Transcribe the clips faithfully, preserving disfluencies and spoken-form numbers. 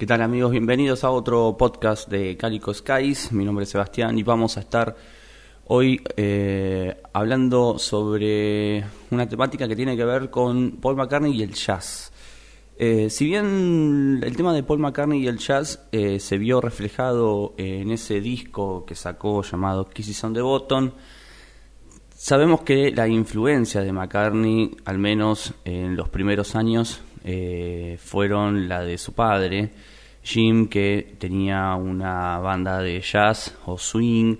¿Qué tal, amigos? Bienvenidos a otro podcast de Calico Skies. Mi nombre es Sebastián y vamos a estar hoy eh, hablando sobre una temática que tiene que ver con Paul McCartney y el jazz. Eh, si bien el tema de Paul McCartney y el jazz eh, se vio reflejado en ese disco que sacó llamado Kisses on the Bottom, sabemos que la influencia de McCartney, al menos en los primeros años, eh, fueron la de su padre, Jim, que tenía una banda de jazz o swing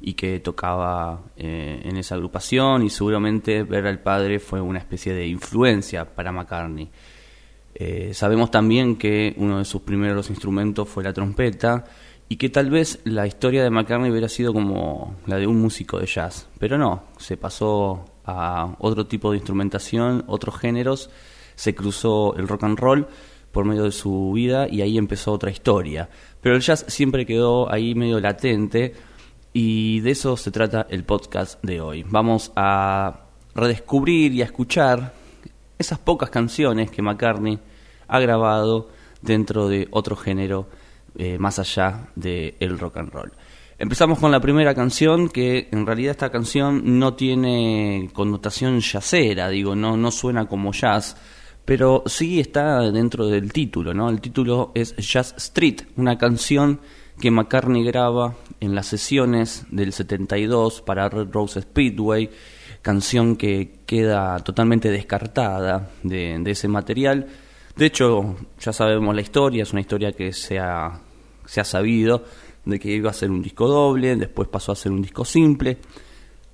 y que tocaba eh, en esa agrupación, y seguramente ver al padre fue una especie de influencia para McCartney. Eh, sabemos también que uno de sus primeros instrumentos fue la trompeta, y que tal vez la historia de McCartney hubiera sido como la de un músico de jazz, pero no, se pasó a otro tipo de instrumentación, otros géneros, se cruzó el rock and roll por medio de su vida y ahí empezó otra historia. Pero el jazz siempre quedó ahí medio latente, y de eso se trata el podcast de hoy. Vamos a redescubrir y a escuchar esas pocas canciones que McCartney ha grabado dentro de otro género, Eh, más allá del rock and roll. Empezamos con la primera canción, que en realidad esta canción no tiene connotación jazzera, digo, no, no suena como jazz, pero sí está dentro del título, ¿no? El título es Jazz Street, una canción que McCartney graba en las sesiones del setenta y dos para Red Rose Speedway, canción que queda totalmente descartada de, de ese material. De hecho, ya sabemos la historia, es una historia que se ha, se ha sabido, de que iba a ser un disco doble, después pasó a ser un disco simple.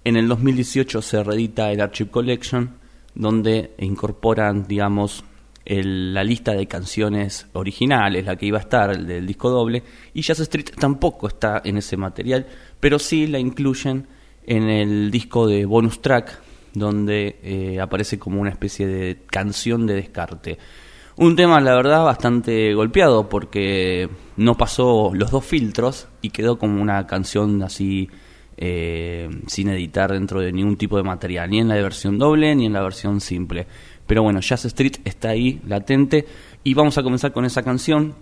En el dos mil dieciocho se reedita el Archive Collection, donde incorporan, digamos, el, la lista de canciones originales, la que iba a estar, el del disco doble, y Jazz Street tampoco está en ese material, pero sí la incluyen en el disco de bonus track, donde eh, aparece como una especie de canción de descarte. Un tema, la verdad, bastante golpeado, porque no pasó los dos filtros y quedó como una canción así eh, sin editar dentro de ningún tipo de material, ni en la versión doble ni en la versión simple. Pero bueno, Jazz Street está ahí, latente, y vamos a comenzar con esa canción.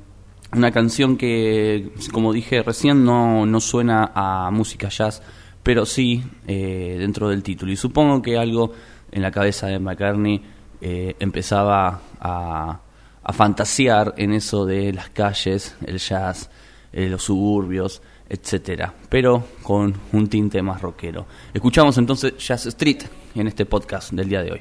Una canción que, como dije recién, no, no suena a música jazz, pero sí eh, dentro del título. Y supongo que algo en la cabeza de McCartney eh, empezaba a... a fantasear en eso de las calles, el jazz, eh, los suburbios, etcétera, pero con un tinte más rockero. Escuchamos entonces Jazz Street en este podcast del día de hoy.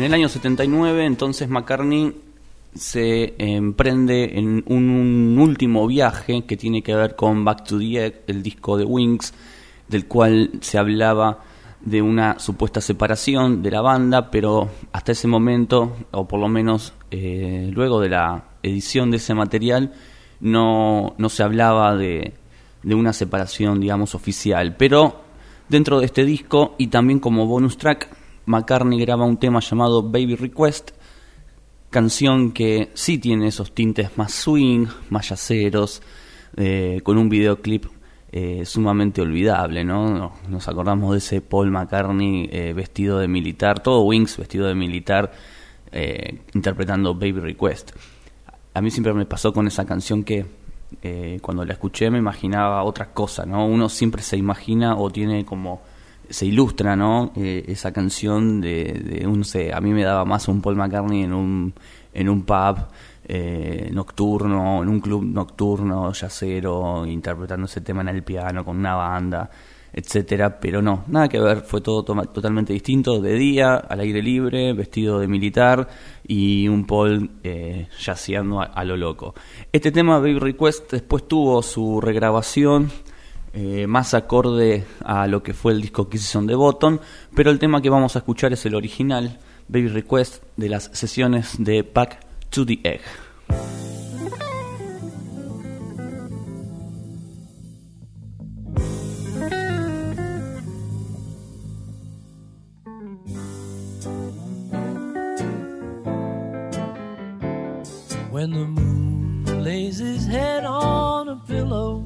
En el año setenta y nueve, entonces, McCartney se emprende en un, un último viaje que tiene que ver con Back to the Egg, el disco de Wings, del cual se hablaba de una supuesta separación de la banda, pero hasta ese momento, o por lo menos eh, luego de la edición de ese material, no, no se hablaba de, de una separación, digamos, oficial. Pero dentro de este disco, y también como bonus track, McCartney graba un tema llamado Baby Request, canción que sí tiene esos tintes más swing, más yaceros, eh, con un videoclip eh, sumamente olvidable, ¿no? Nos acordamos de ese Paul McCartney eh, vestido de militar, todo Wings vestido de militar, eh, interpretando Baby Request. A mí siempre me pasó con esa canción que eh, cuando la escuché me imaginaba otras cosas, ¿no? Uno siempre se imagina o tiene como... se ilustra, ¿no? Eh, esa canción de, de un, sé, a mí me daba más un Paul McCartney en un en un pub eh, nocturno, en un club nocturno, yacero, interpretando ese tema en el piano con una banda, etcétera. Pero no, nada que ver, fue todo to- totalmente distinto, de día, al aire libre, vestido de militar y un Paul eh, yaceando a, a lo loco. Este tema, Baby Request, después tuvo su regrabación, Eh, más acorde a lo que fue el disco Kisses on the Bottom, pero el tema que vamos a escuchar es el original, Baby Request, de las sesiones de Back to the Egg. When the moon lays his head on a pillow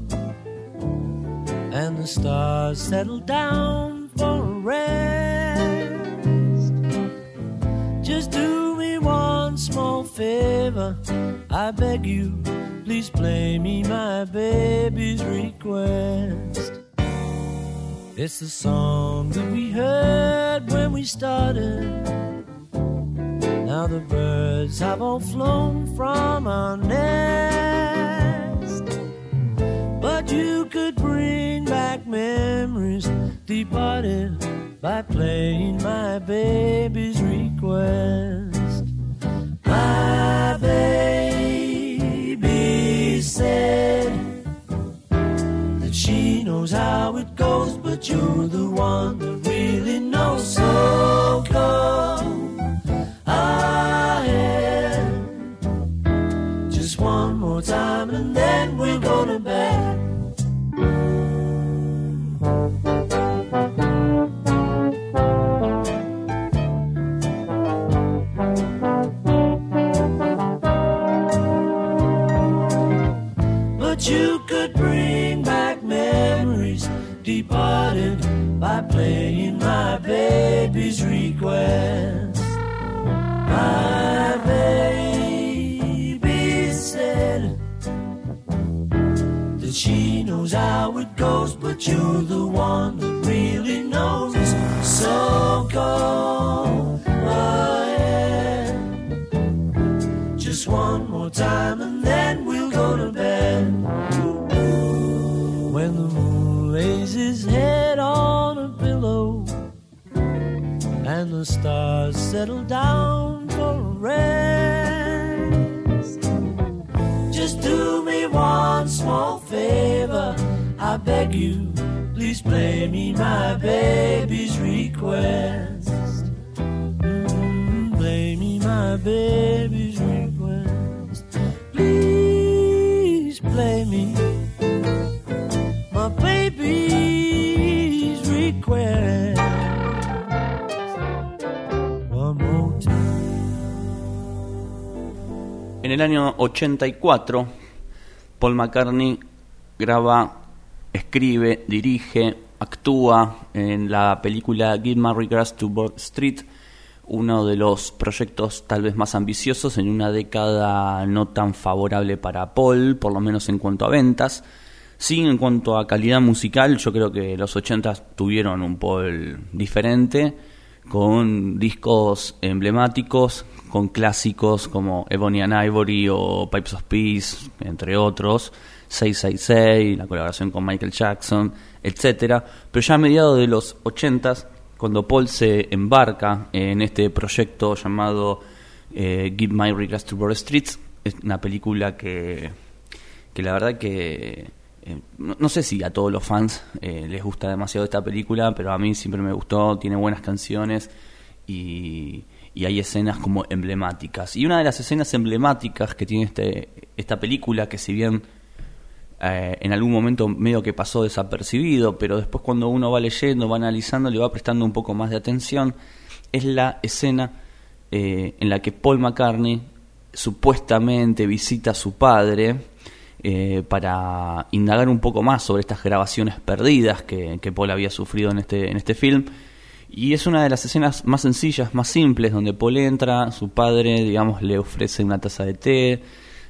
and the stars settle down for a rest, just do me one small favor, I beg you, please play me my baby's request. It's the song that we heard when we started. Now the birds have all flown from our nest, but you could bring back memories departed by playing my baby's request. My baby said that she knows how it goes, but you're the one that really knows. So come ahead, just one more time and then we're gonna bed. You could bring back memories departed by playing my baby's request. My baby said that she knows how it goes, but you're the one that really knows. So go ahead, just one more time and then we'll go to bed. When the moon lays his head on a pillow and the stars settle down for a rest, just do me one small favor, I beg you, please play me my baby's request. Mm, play me my baby's request. Please play me my baby's request. One more time. En el año ochenta y cuatro, Paul McCartney graba, escribe, dirige, actúa en la película Give My Regards to Broad Street, uno de los proyectos tal vez más ambiciosos en una década no tan favorable para Paul, por lo menos en cuanto a ventas. Sí, en cuanto a calidad musical, yo creo que los ochentas tuvieron un Paul diferente, con discos emblemáticos, con clásicos como Ebony and Ivory o Pipes of Peace, entre otros, seis seis seis, la colaboración con Michael Jackson, etcétera. Pero ya a mediados de los ochentas, cuando Paul se embarca en este proyecto llamado eh, Give My Regards to Broad Street. Es una película que, que la verdad que eh, no, no sé si a todos los fans eh, les gusta demasiado esta película, pero a mí siempre me gustó, tiene buenas canciones y, y hay escenas como emblemáticas. Y una de las escenas emblemáticas que tiene este, esta película, que si bien eh, en algún momento medio que pasó desapercibido, pero después cuando uno va leyendo, va analizando, le va prestando un poco más de atención, es la escena eh, en la que Paul McCartney supuestamente visita a su padre eh, para indagar un poco más sobre estas grabaciones perdidas que, que Paul había sufrido en este, en este film. Y es una de las escenas más sencillas, más simples, donde Paul entra, su padre, digamos, le ofrece una taza de té,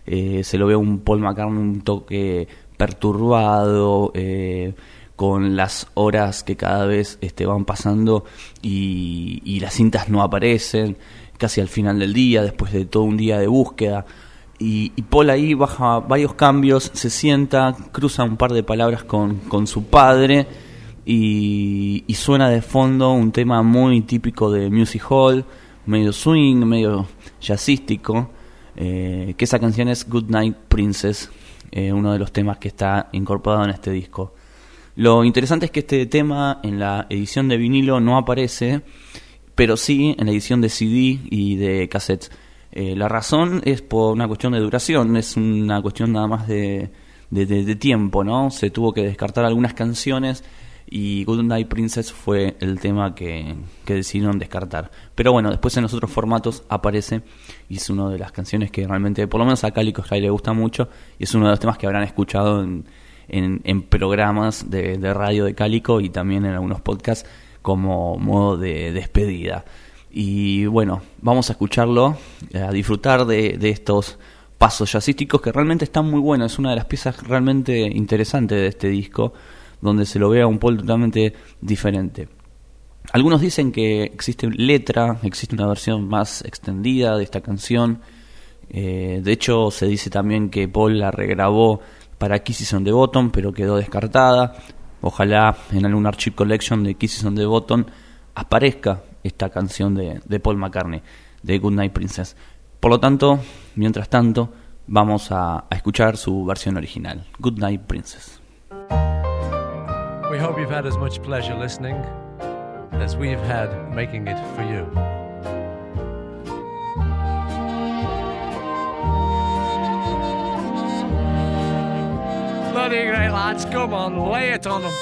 eh, se lo ve a un Paul McCartney un toque perturbado, eh, con las horas que cada vez este, van pasando y, y las cintas no aparecen, casi al final del día, después de todo un día de búsqueda, y, y Paul ahí baja varios cambios, se sienta, cruza un par de palabras con, con su padre, y, y suena de fondo un tema muy típico de Music Hall, medio swing, medio jazzístico, eh, que esa canción es Goodnight Princess, eh, uno de los temas que está incorporado en este disco. Lo interesante es que este tema en la edición de vinilo no aparece, pero sí en la edición de C D y de cassettes. Eh, la razón es por una cuestión de duración, es una cuestión nada más de, de, de, de tiempo, ¿no? Se tuvo que descartar algunas canciones y Goodnight Princess fue el tema que, que decidieron descartar. Pero bueno, después en los otros formatos aparece y es una de las canciones que realmente, por lo menos a Calico Skies le gusta mucho, y es uno de los temas que habrán escuchado en, en, en programas de, de radio de Calico y también en algunos podcasts, como modo de despedida. Y bueno, vamos a escucharlo, a disfrutar de, de estos pasos jazzísticos que realmente están muy buenos. Es una de las piezas realmente interesantes de este disco, donde se lo ve a un Paul totalmente diferente. Algunos dicen que existe letra, existe una versión más extendida de esta canción. Eh, de hecho, se dice también que Paul la regrabó para Kisses on the Bottom, pero quedó descartada. Ojalá en algún Archive Collection de Kisses on the Bottom aparezca esta canción de, de Paul McCartney, de Goodnight Princess. Por lo tanto, mientras tanto, vamos a, a escuchar su versión original, Goodnight Princess. We hope you've had as much pleasure listening as we've had making it for you. Bloody great lads, come on, lay it on them.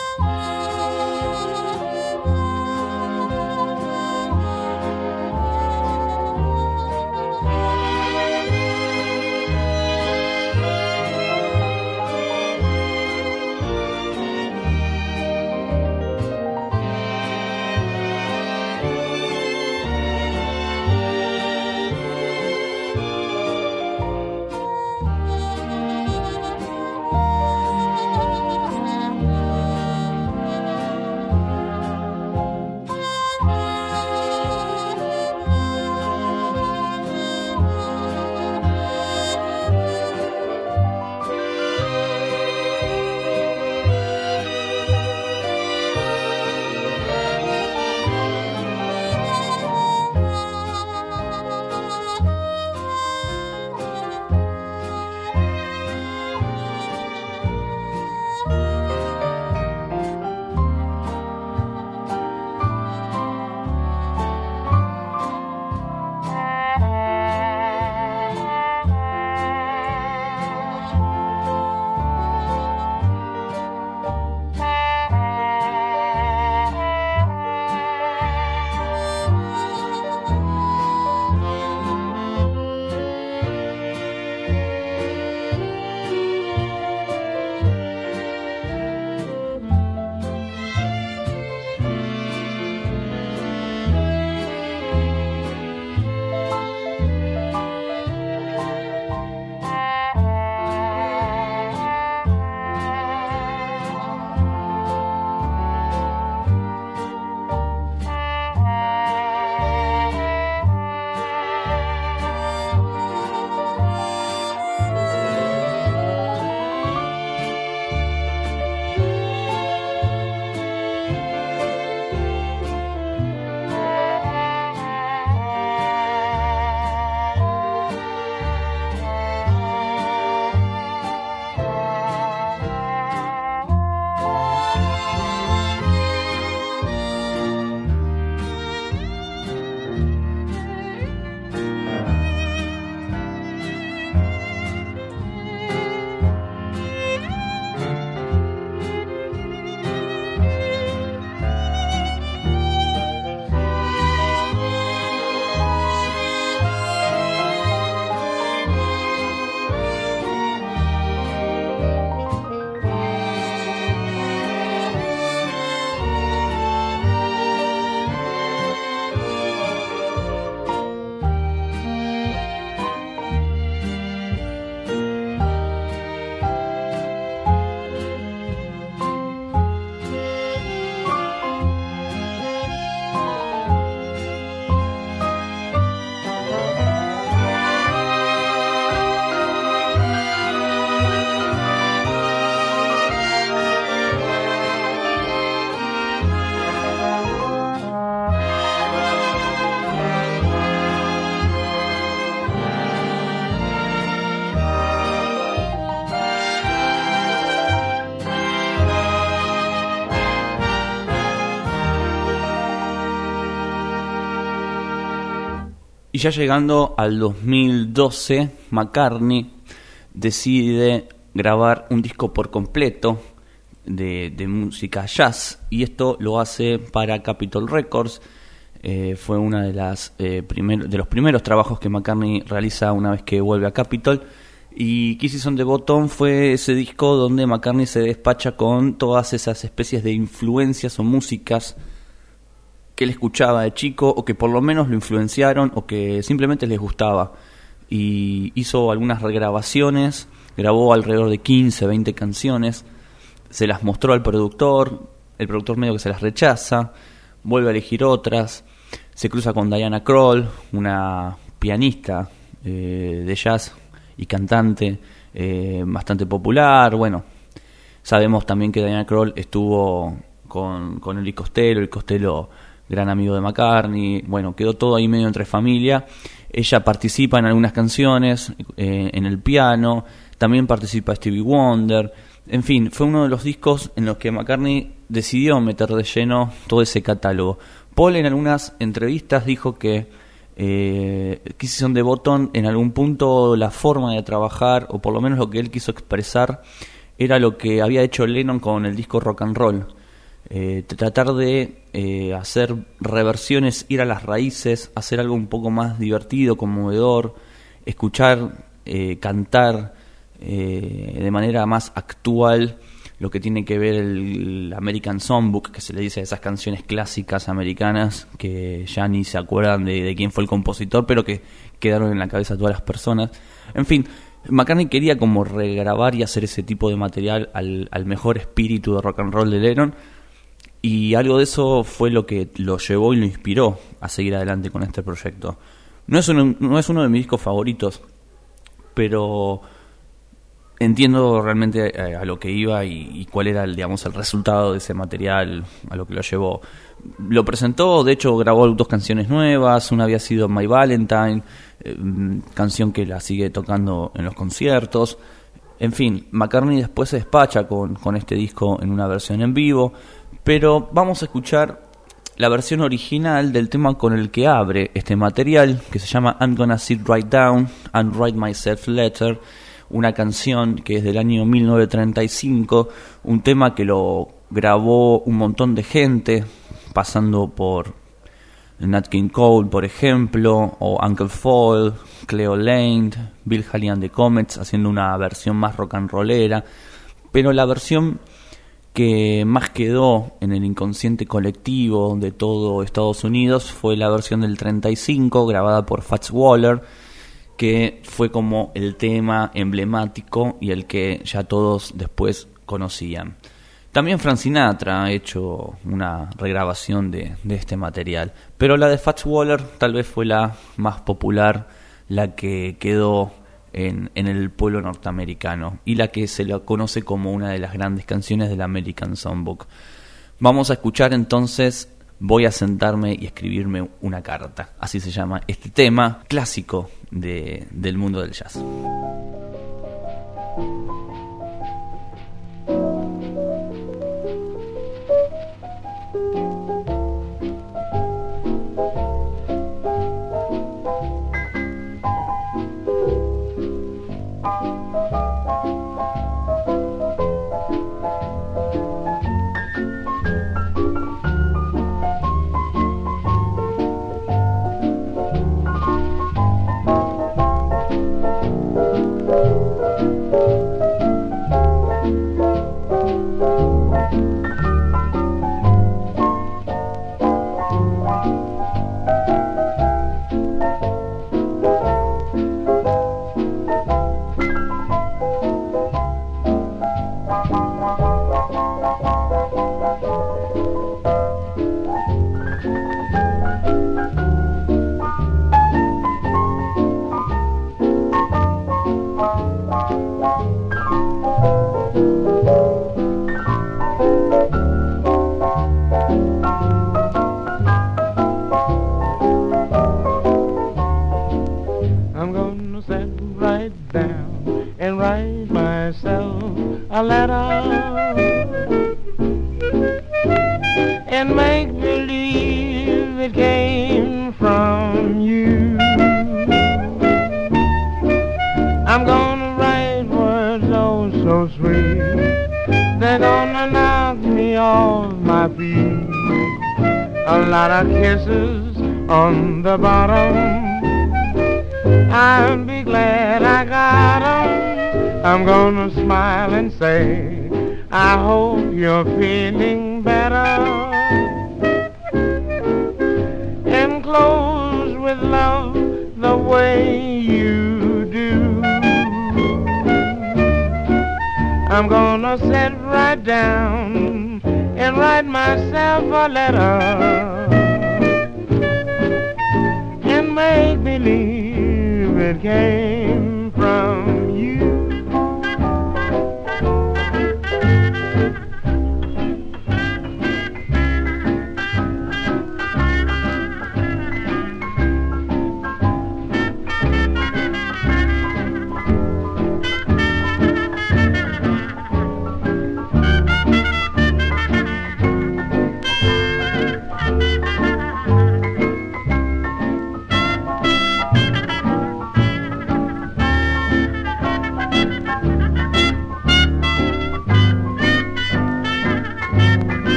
ya llegando al dos mil doce, McCartney decide grabar un disco por completo de, de música jazz, y esto lo hace para Capitol Records. Eh, fue uno de, eh, de los primeros trabajos que McCartney realiza una vez que vuelve a Capitol. Y Kisses on the Bottom fue ese disco donde McCartney se despacha con todas esas especies de influencias o músicas que él escuchaba de chico, o que por lo menos lo influenciaron, o que simplemente les gustaba. Y hizo algunas regrabaciones, grabó alrededor de quince, veinte canciones, se las mostró al productor, el productor medio que se las rechaza, vuelve a elegir otras, se cruza con Diana Krall, una pianista eh, de jazz y cantante eh, bastante popular. Bueno, sabemos también que Diana Krall estuvo con, con Eli Costello, Eli Costello, gran amigo de McCartney. Bueno, quedó todo ahí medio entre familia. Ella participa en algunas canciones, eh, en el piano, también participa Stevie Wonder. En fin, fue uno de los discos en los que McCartney decidió meter de lleno todo ese catálogo. Paul en algunas entrevistas dijo que eh, Kisses on the Bottom, en algún punto, la forma de trabajar, o por lo menos lo que él quiso expresar, era lo que había hecho Lennon con el disco Rock and Roll. Eh, tratar de eh, hacer reversiones, ir a las raíces, hacer algo un poco más divertido, conmovedor, escuchar, eh, cantar eh, de manera más actual lo que tiene que ver el, el American Songbook, que se le dice a esas canciones clásicas americanas que ya ni se acuerdan de, de quién fue el compositor, pero que quedaron en la cabeza de todas las personas. En fin, McCartney quería como regrabar y hacer ese tipo de material al, al mejor espíritu de rock and roll de Lennon. Y algo de eso fue lo que lo llevó y lo inspiró a seguir adelante con este proyecto. No es uno, no es uno de mis discos favoritos, pero entiendo realmente a, a lo que iba y, y cuál era el, digamos, el resultado de ese material, a lo que lo llevó. Lo presentó, de hecho grabó dos canciones nuevas, una había sido My Valentine, eh, canción que la sigue tocando en los conciertos. En fin, McCartney después se despacha con, con este disco en una versión en vivo, pero vamos a escuchar la versión original del tema con el que abre este material, que se llama I'm Gonna Sit Right Down and Write Myself a Letter, una canción que es del año mil novecientos treinta y cinco, un tema que lo grabó un montón de gente, pasando por Nat King Cole, por ejemplo, o Uncle Phil, Cleo Lane, Bill Haley and the Comets, haciendo una versión más rock and rollera, pero la versión que más quedó en el inconsciente colectivo de todo Estados Unidos fue la versión del treinta y cinco, grabada por Fats Waller, que fue como el tema emblemático y el que ya todos después conocían. También Frank Sinatra ha hecho una regrabación de, de este material, pero la de Fats Waller tal vez fue la más popular, la que quedó En, en el pueblo norteamericano, y la que se la conoce como una de las grandes canciones del American Songbook. Vamos a escuchar entonces Voy a sentarme y escribirme una carta. Así se llama este tema clásico de, del mundo del jazz. And make believe it came from you. a lot of kisses on the bottom. I'll be glad I got 'em. I'm gonna smile and say, I hope you're feeling better. Enclosed with love the way you do. I'm gonna sit right down and write myself a letter and make believe it came from you.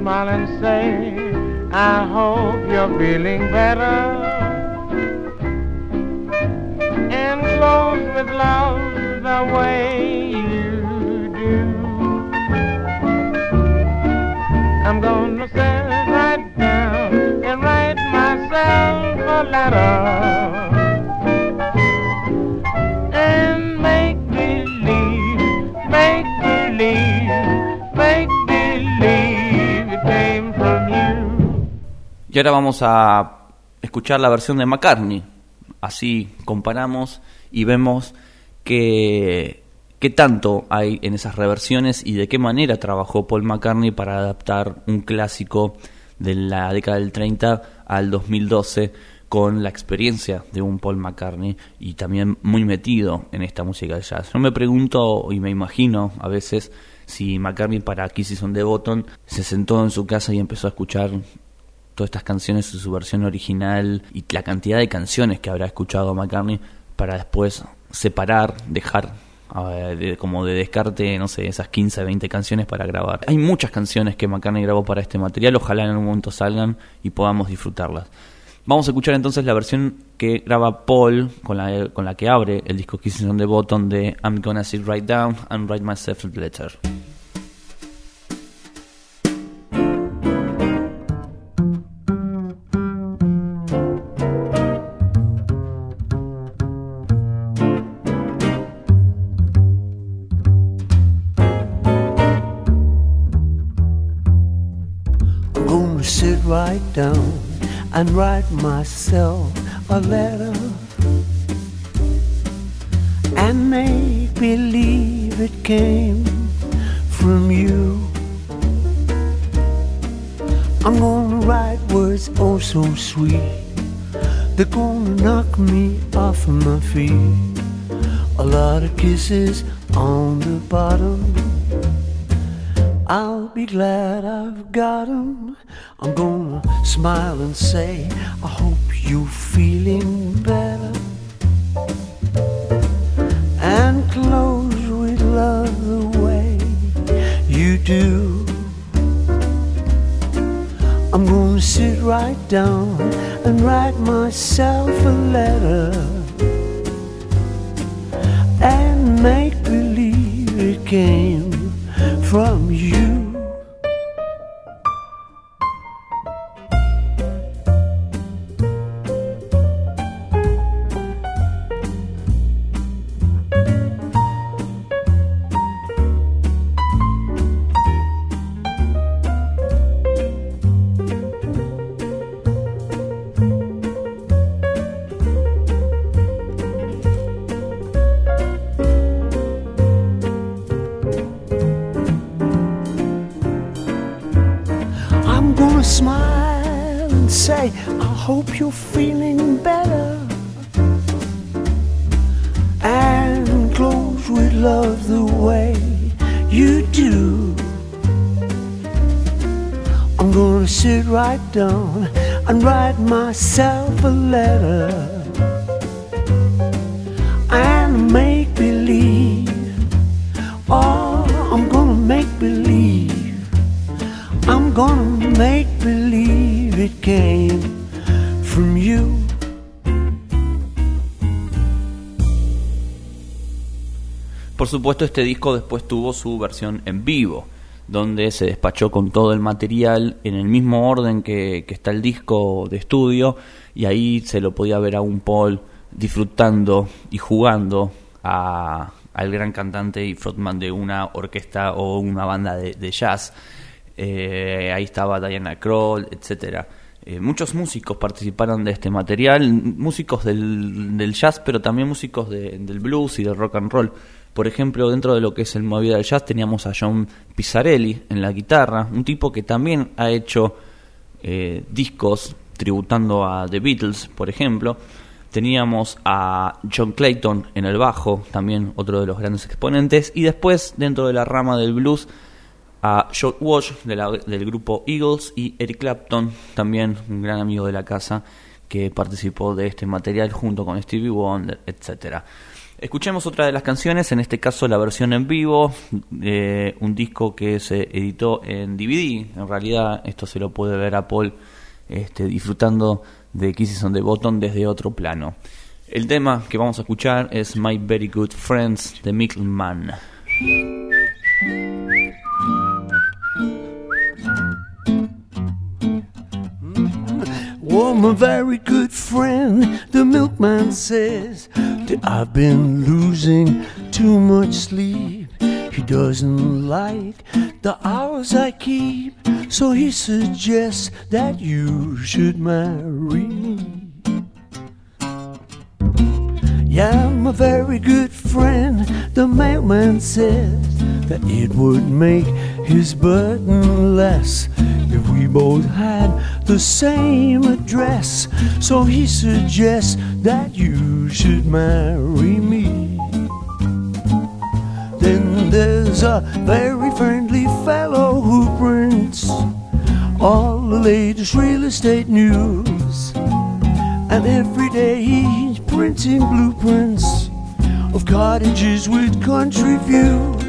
Smile and say, I hope you're feeling better. Enclosed with love the way you do. I'm gonna sit right down and write myself a letter and make believe, make believe, make believe. Y ahora vamos a escuchar la versión de McCartney. Así comparamos y vemos qué tanto hay en esas reversiones y de qué manera trabajó Paul McCartney para adaptar un clásico de la década del treinta al dos mil doce con la experiencia de un Paul McCartney y también muy metido en esta música de jazz. Yo me pregunto y me imagino a veces si McCartney para Kisses on the Bottom se sentó en su casa y empezó a escuchar todas estas canciones en su versión original y la cantidad de canciones que habrá escuchado McCartney para después separar, dejar eh, de, como de descarte, no sé, esas quince, veinte canciones para grabar. Hay muchas canciones que McCartney grabó para este material, ojalá en algún momento salgan y podamos disfrutarlas. Vamos a escuchar entonces la versión que graba Paul con la, con la que abre el disco Kisses on the Bottom de I'm Gonna Sit Right Down and Write Myself a Letter. Right down and write myself a letter and make believe it came from you. I'm gonna write words oh so sweet, they're gonna knock me off of my feet. A lot of kisses on the bottom, I'll be glad I've got 'em. I'm gonna smile and say, I hope you're feeling better. And close with love the way you do. I'm gonna sit right down and write myself a letter and make believe it came from you. Down and write myself a letter and make believe. Oh, I'm gonna make believe. I'm gonna Por supuesto, este disco después tuvo su versión en vivo, donde se despachó con todo el material en el mismo orden que, que está el disco de estudio, y ahí se lo podía ver a un Paul disfrutando y jugando a, al gran cantante y frontman de una orquesta o una banda de, de jazz. Eh, ahí estaba Diana Krall, etcétera. Eh, muchos músicos participaron de este material, músicos del, del jazz, pero también músicos de, del blues y del rock and roll. Por ejemplo, dentro de lo que es el movida del jazz teníamos a John Pizzarelli en la guitarra, un tipo que también ha hecho eh, discos tributando a The Beatles, por ejemplo. Teníamos a John Clayton en el bajo, también otro de los grandes exponentes. Y después, dentro de la rama del blues, a George Walsh de la, del grupo Eagles y Eric Clapton, también un gran amigo de la casa que participó de este material junto con Stevie Wonder, etcétera. Escuchemos otra de las canciones, en este caso la versión en vivo, eh, un disco que se editó en D V D. En realidad esto se lo puede ver a Paul este, disfrutando de Kisses on the Bottom desde otro plano. El tema que vamos a escuchar es My Very Good Friends de Michael Jackson. Oh, my very good friend, the milkman says that I've been losing too much sleep. He doesn't like the hours I keep, so he suggests that you should marry me. Yeah, my very good friend, the mailman says that it would make his burden less if we both had the same address, so he suggests that you should marry me. Then there's a very friendly fellow who prints all the latest real estate news, and every day he's printing blueprints of cottages with country views.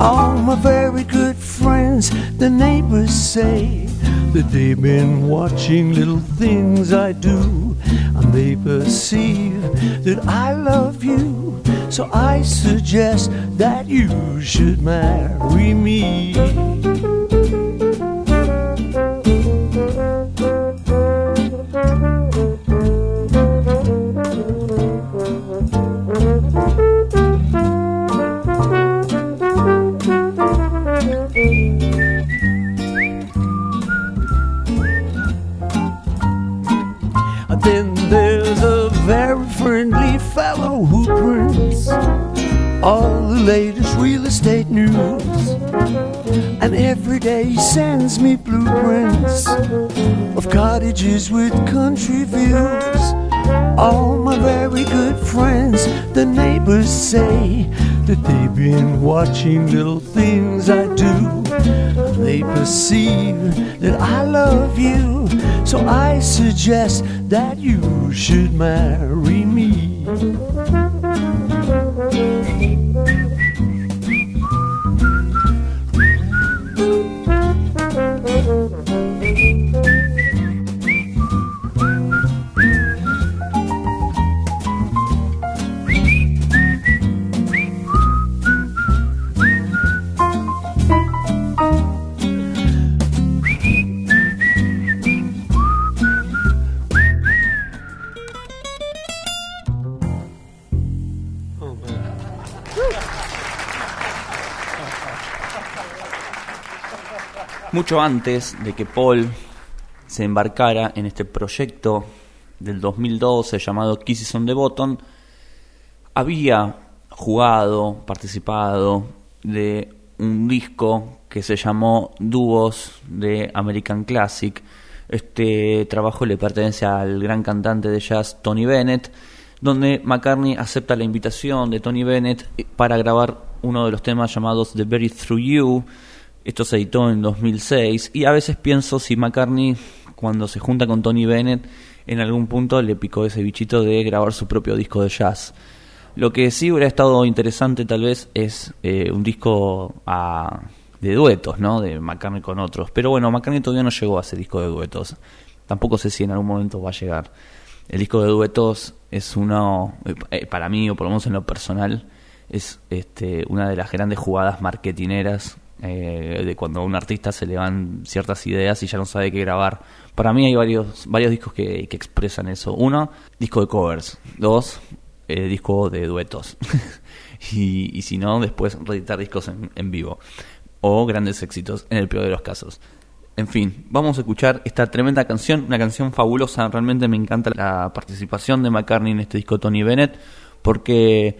All my very good friends, the neighbors say that they've been watching little things I do, and they perceive that I love you, so I suggest that you should marry me. Then there's a very friendly fellow who prints all the latest real estate news, and every day he sends me blueprints of cottages with country views. All my very good friends, the neighbors say that they've been watching little things I do. They perceive that I love you, so I suggest that you should marry me. Mucho antes de que Paul se embarcara en este proyecto del dos mil doce llamado Kisses on the Bottom, había jugado, participado de un disco que se llamó Dúos de American Classic. Este trabajo le pertenece al gran cantante de jazz Tony Bennett, donde McCartney acepta la invitación de Tony Bennett para grabar uno de los temas llamados The Very Through You. Esto se editó en dos mil seis, y a veces pienso si McCartney, cuando se junta con Tony Bennett, en algún punto le picó ese bichito de grabar su propio disco de jazz. Lo que sí hubiera estado interesante tal vez es eh, un disco a, de duetos, ¿no? De McCartney con otros. Pero bueno, McCartney todavía no llegó a ese disco de duetos. Tampoco sé si en algún momento va a llegar. El disco de duetos es uno, eh, para mí, o por lo menos en lo personal, es este, una de las grandes jugadas marketineras, eh, de cuando a un artista se le van ciertas ideas y ya no sabe qué grabar. Para mí hay varios varios discos que, que expresan eso. Uno, disco de covers. Dos, eh, disco de duetos. y, y si no, después reeditar discos en, en vivo. O grandes éxitos, en el peor de los casos. En fin, vamos a escuchar esta tremenda canción, una canción fabulosa. Realmente me encanta la participación de McCartney en este disco Tony Bennett, porque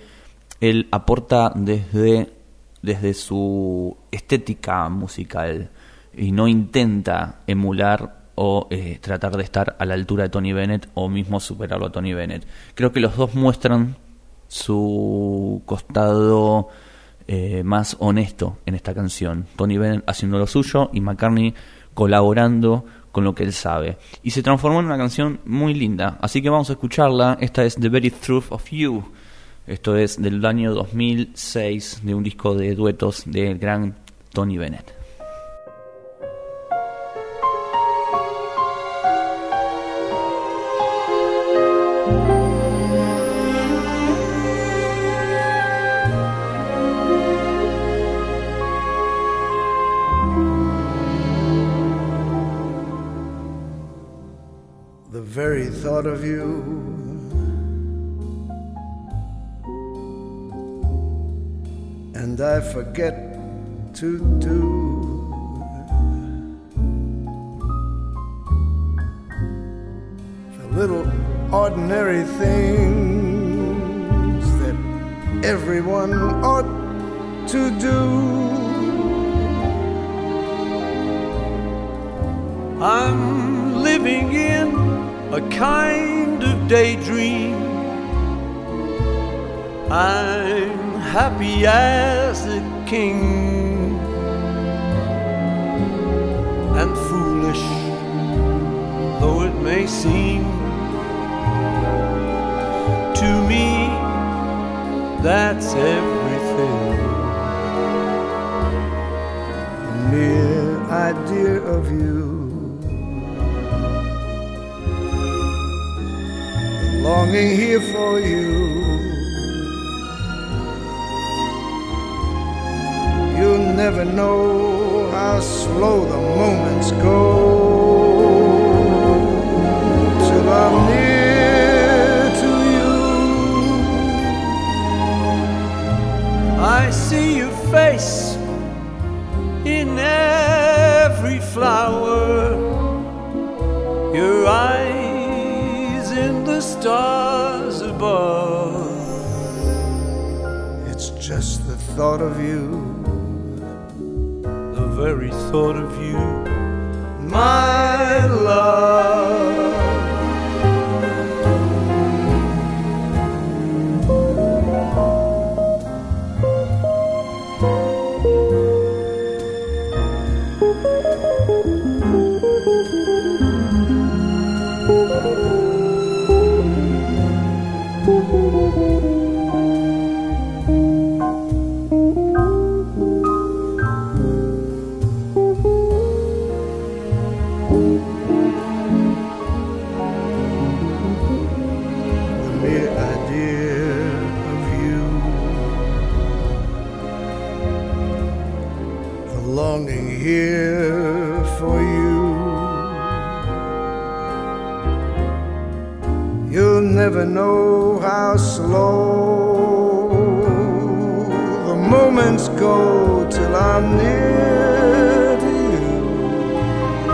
él aporta desde, desde su estética musical y no intenta emular o eh, tratar de estar a la altura de Tony Bennett o mismo superarlo a Tony Bennett. Creo que los dos muestran su costado eh, más honesto en esta canción. Tony Bennett haciendo lo suyo y McCartney colaborando con lo que él sabe. Y se transformó en una canción muy linda. Así que vamos a escucharla. Esta es The Very Truth of You. Esto es del año dos mil seis, de un disco de duetos del gran Tony Bennett. The very thought of you and I forget to do. The little ordinary things that everyone ought to do. I'm living in a kind of daydream. I'm happy as a king and foolish though it may seem to me, that's everything. The mere idea of you, longing here for you, you'll never know how slow the moments go till I'm near to you. I see your face in every flower, your eyes in the stars above. It's just the thought of you, very thought of you, my love. Here for you, you'll never know how slow the moments go till I'm near to you.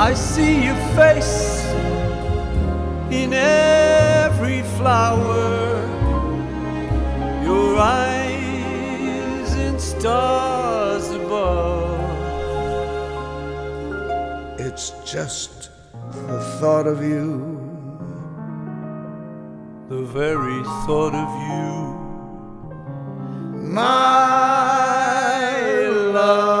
I see your face in every flower, your eyes stars above. It's just the thought of you, the very thought of you, my love.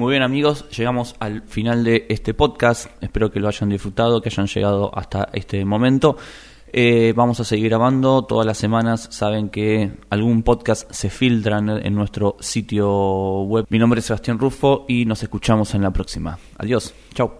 Muy bien, amigos, llegamos al final de este podcast. Espero que lo hayan disfrutado, que hayan llegado hasta este momento. Eh, vamos a seguir grabando todas las semanas. Saben que algún podcast se filtra en, en nuestro sitio web. Mi nombre es Sebastián Rufo y nos escuchamos en la próxima. Adiós, chau.